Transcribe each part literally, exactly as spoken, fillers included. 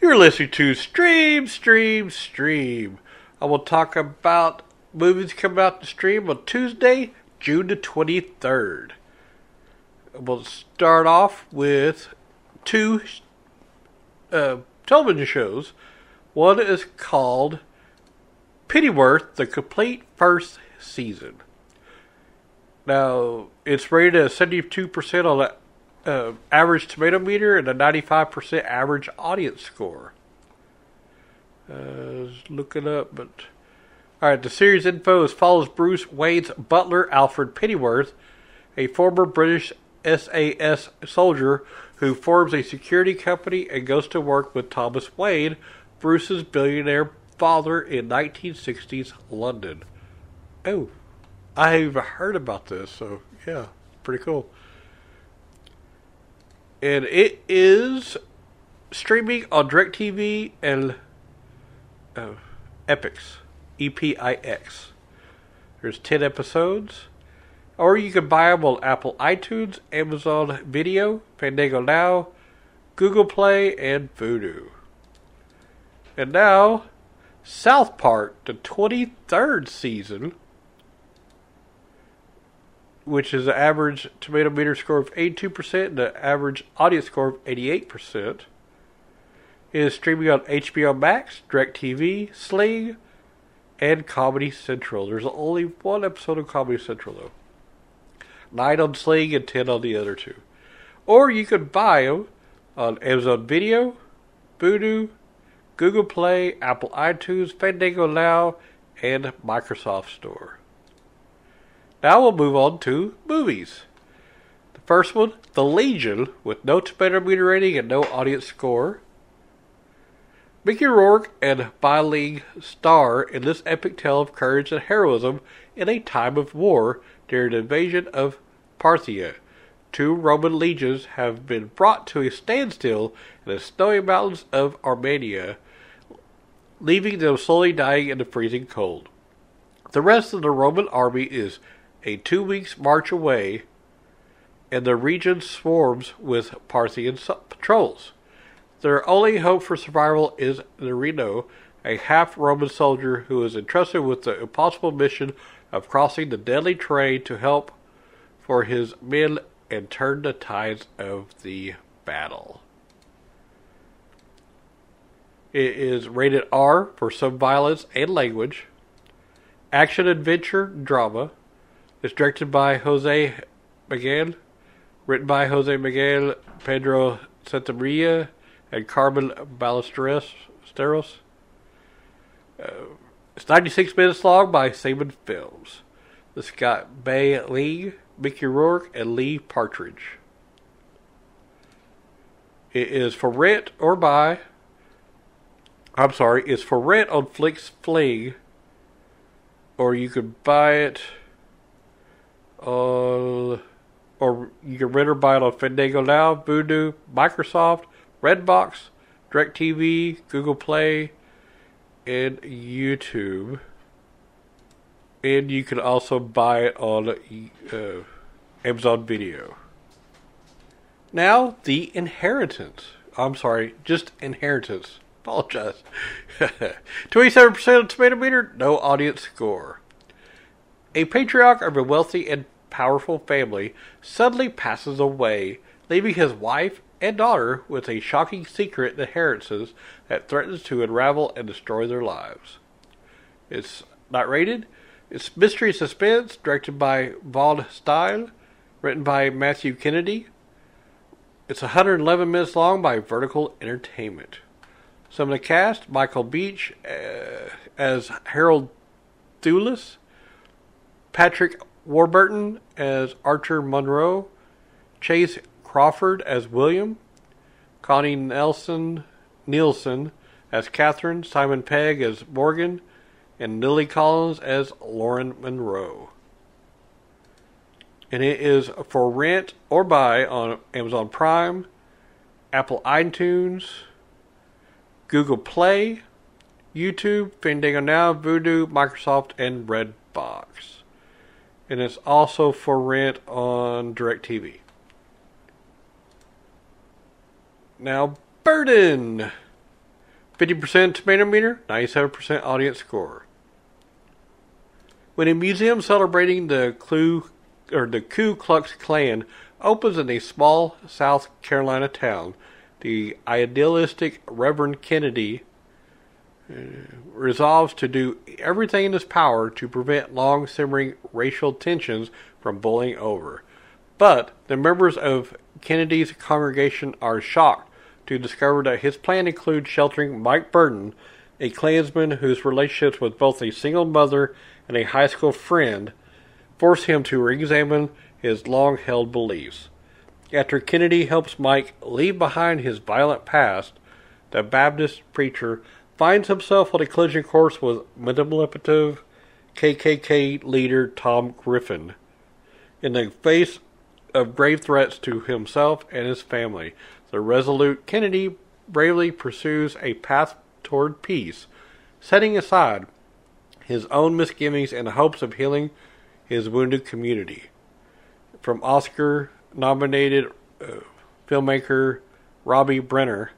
You're listening to Stream, Stream, Stream. I will talk about movies coming out to stream on Tuesday, June the twenty-third. We'll start off with two uh, television shows. One is called Pennyworth, the complete first season. Now, it's rated at seventy-two percent on the uh, average tomato meter and a ninety-five percent average audience score. Uh, I was looking up, but... Alright, the series info is follows Bruce Wayne's butler, Alfred Pennyworth, a former British S A S soldier who forms a security company and goes to work with Thomas Wayne, Bruce's billionaire father, in nineteen sixties London. Oh, I've heard about this, so yeah, pretty cool. And it is streaming on DirecTV and uh, Epix, E P I X. There's ten episodes, or you can buy them on Apple iTunes, Amazon Video, Fandango Now, Google Play, and Vudu. And now, South Park, the twenty-third season, which is an average tomato meter score of eighty-two percent and an average audience score of eighty-eight percent, is streaming on H B O Max, DirecTV, Sling, and Comedy Central. There's only one episode of Comedy Central, though. Nine on Sling and ten on the other two. Or you could buy them on Amazon Video, Vudu, Google Play, Apple iTunes, Fandango Now, and Microsoft Store. Now we'll move on to movies. The first one, The Legion, with no tomato meter rating and no audience score. Mickey Rourke and Bay Lee star in this epic tale of courage and heroism in a time of war during the invasion of Parthia. Two Roman legions have been brought to a standstill in the snowy mountains of Armenia, leaving them slowly dying in the freezing cold. The rest of the Roman army is a two weeks' march away, and the region swarms with Parthian patrols. Their only hope for survival is Nerino, a half-Roman soldier who is entrusted with the impossible mission of crossing the deadly terrain to help for his men and turn the tides of the battle. It is rated R for some violence and language. Action, adventure, drama. It's directed by Jose Miguel, written by Jose Miguel, Pedro Santamaria, and Carmen Ballesteros. Uh, it's ninety-six minutes long by Saban Films. It's got Bay Lee, Mickey Rourke, and Lee Partridge. It is for rent or buy. I'm sorry, it's for rent on Flix Fling, or you could buy it on, or you can rent or buy it on Fandango Now, Vudu, Microsoft, Redbox, DirecTV, Google Play, and YouTube. And you can also buy it on uh, Amazon Video. Now, The Inheritance. I'm sorry, just Inheritance. Apologize. twenty-seven percent of tomato meter, no audience score. A patriarch of a wealthy and powerful family suddenly passes away, leaving his wife and daughter with a shocking secret inheritance that threatens to unravel and destroy their lives. It's not rated. It's mystery suspense, directed by Vaud Steil, written by Matthew Kennedy. It's one hundred eleven minutes long by Vertical Entertainment. Some of the cast: Michael Beach uh, as Harold Doulis, Patrick Warburton as Archer Monroe, Chase Crawford as William, Connie Nelson Nielsen as Catherine, Simon Pegg as Morgan, and Lily Collins as Lauren Monroe. And it is for rent or buy on Amazon Prime, Apple iTunes, Google Play, YouTube, Fandango Now, Vudu, Microsoft, and Redbox. And it's also for rent on DirecTV. Now, Burden! fifty percent tomato meter, ninety-seven percent audience score. When a museum celebrating the Clue... or the Ku Klux Klan opens in a small South Carolina town, the idealistic Reverend Kennedy uh, resolves to do everything in his power to prevent long-simmering racial tensions from boiling over. But the members of Kennedy's congregation are shocked to discover that his plan includes sheltering Mike Burden, a Klansman whose relationships with both a single mother and a high school friend force him to re-examine his long-held beliefs. After Kennedy helps Mike leave behind his violent past, the Baptist preacher finds himself on a collision course with manipulative K K K leader Tom Griffin, in the face of grave threats to himself and his family. The resolute Kennedy bravely pursues a path toward peace, setting aside his own misgivings in hopes of healing his wounded community. From Oscar-nominated uh, filmmaker Robbie Brenner,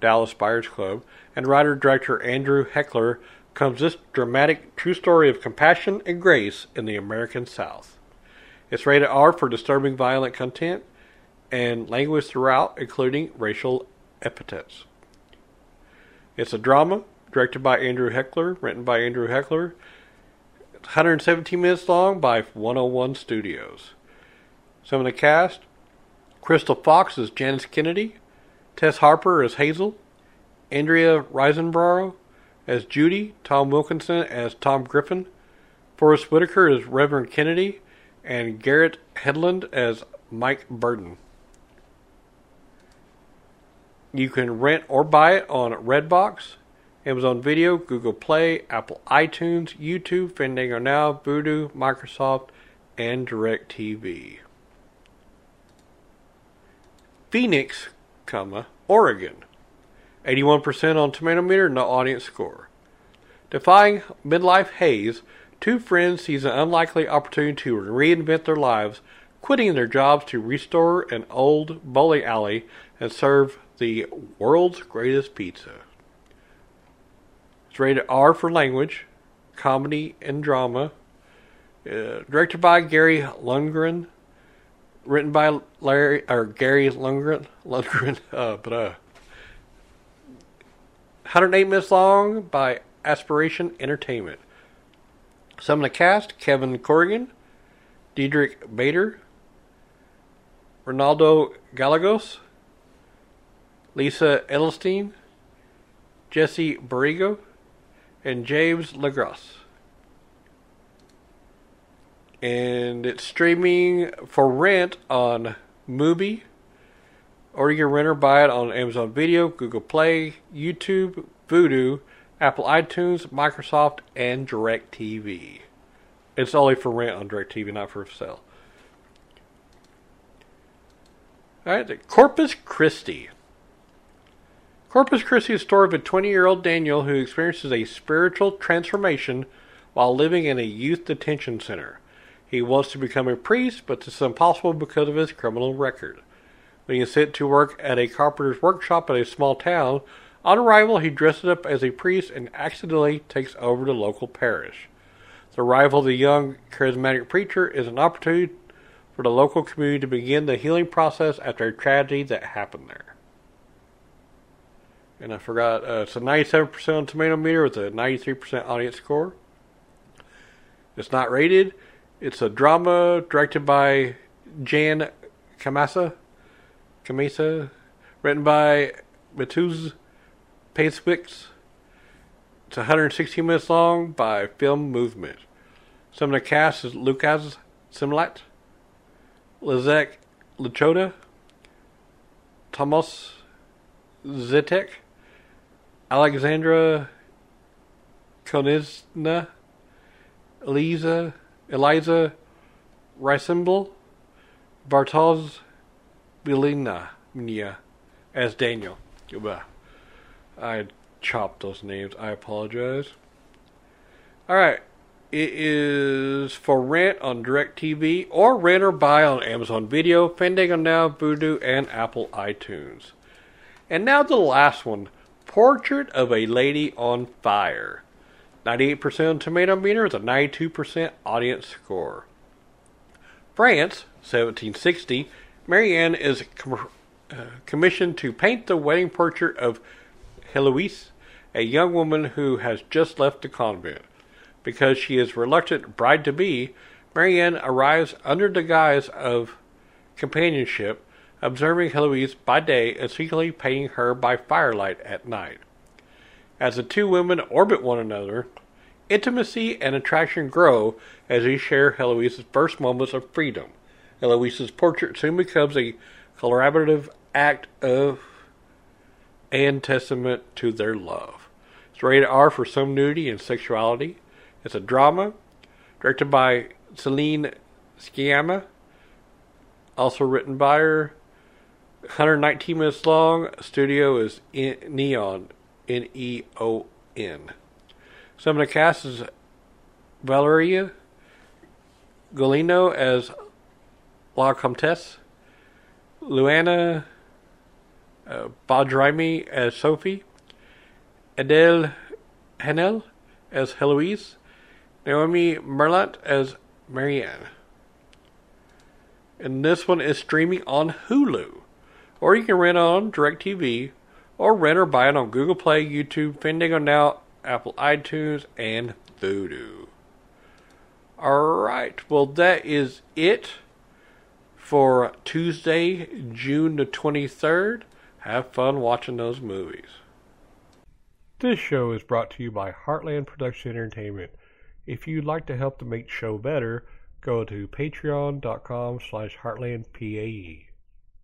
Dallas Buyers Club, and writer-director Andrew Heckler comes this dramatic true story of compassion and grace in the American South. It's rated R for disturbing violent content and language throughout, including racial epithets. It's a drama directed by Andrew Heckler, written by Andrew Heckler, one hundred seventeen minutes long by one oh one Studios. Some of the cast: Crystal Fox as Janice Kennedy, Tess Harper as Hazel, Andrea Risenborough as Judy, Tom Wilkinson as Tom Griffin, Forrest Whitaker as Reverend Kennedy, and Garrett Hedlund as Mike Burden. You can rent or buy it on Redbox, Amazon Video, Google Play, Apple iTunes, YouTube, Fandango Now, Vudu, Microsoft, and DirecTV. Phoenix, comma, Oregon. eighty-one percent on tomato meter, no audience score. Defying midlife haze, two friends seize an unlikely opportunity to reinvent their lives, quitting their jobs to restore an old bowling alley and serve the world's greatest pizza. It's rated R for language, comedy, and drama. Uh, directed by Gary Lundgren. Written by Larry or Gary Lundgren. Lundgren. Uh, but, uh, one hundred eight minutes long by Aspiration Entertainment. Some of the cast: Kevin Corrigan, Diedrich Bader, Ronaldo Gallegos, Lisa Edelstein, Jesse Borrego, and James LaGrasse. And it's streaming for rent on Mubi, or you can rent or buy it on Amazon Video, Google Play, YouTube, Vudu, Apple iTunes, Microsoft, and DirecTV. It's only for rent on DirecTV, not for sale. All right, Corpus Christi. Corpus Christi is the story of a twenty-year-old Daniel who experiences a spiritual transformation while living in a youth detention center. He wants to become a priest, but this is impossible because of his criminal record. When he is sent to work at a carpenter's workshop in a small town, on arrival he dresses up as a priest and accidentally takes over the local parish. The arrival of the young, charismatic preacher is an opportunity for the local community to begin the healing process after a tragedy that happened there. And I forgot, uh, it's a ninety-seven percent on tomato meter with a ninety-three percent audience score. It's not rated. It's a drama directed by Jan Kamasa, Kamasa, written by Matuz Pacewicz. It's one hundred sixteen minutes long by Film Movement. Some of the cast is Lucas Simlat, Lizek Lachota, Thomas Zitek, Alexandra Konizna, Eliza, Eliza Reisenbel, Bartosz Bilina as Daniel. I chopped those names. I apologize. Alright. It is for rent on DirecTV or rent or buy on Amazon Video, Fandango Now, Vudu, and Apple iTunes. And now the last one, Portrait of a Lady on Fire. ninety-eight percent on Tomato Meter with a ninety-two percent audience score. France, seventeen sixty, Marianne is com- uh, commissioned to paint the wedding portrait of Heloise, a young woman who has just left the convent. Because she is reluctant bride-to-be, Marianne arrives under the guise of companionship, observing Heloise by day and secretly painting her by firelight at night. As the two women orbit one another, intimacy and attraction grow as they share Heloise's first moments of freedom. Heloise's portrait soon becomes a collaborative act of and testament to their love. It's rated R for some nudity and sexuality. It's a drama, directed by Celine Sciamma, also written by her. one hundred nineteen minutes long, studio is Neon, N E O N. Some of the cast is Valeria Golino as La Comtesse, Luana uh, Badraimi as Sophie, Adele Hanel as Heloise, Naomi Merlant as Marianne. And this one is streaming on Hulu. Or you can rent on DirecTV, or rent or buy it on Google Play, YouTube, Fandango Now, Apple iTunes, and Vudu. Alright, well that is it for Tuesday, June the twenty-third. Have fun watching those movies. This show is brought to you by Heartland Production Entertainment. If you'd like to help to make the show better, go to patreon.com slash heartlandpae.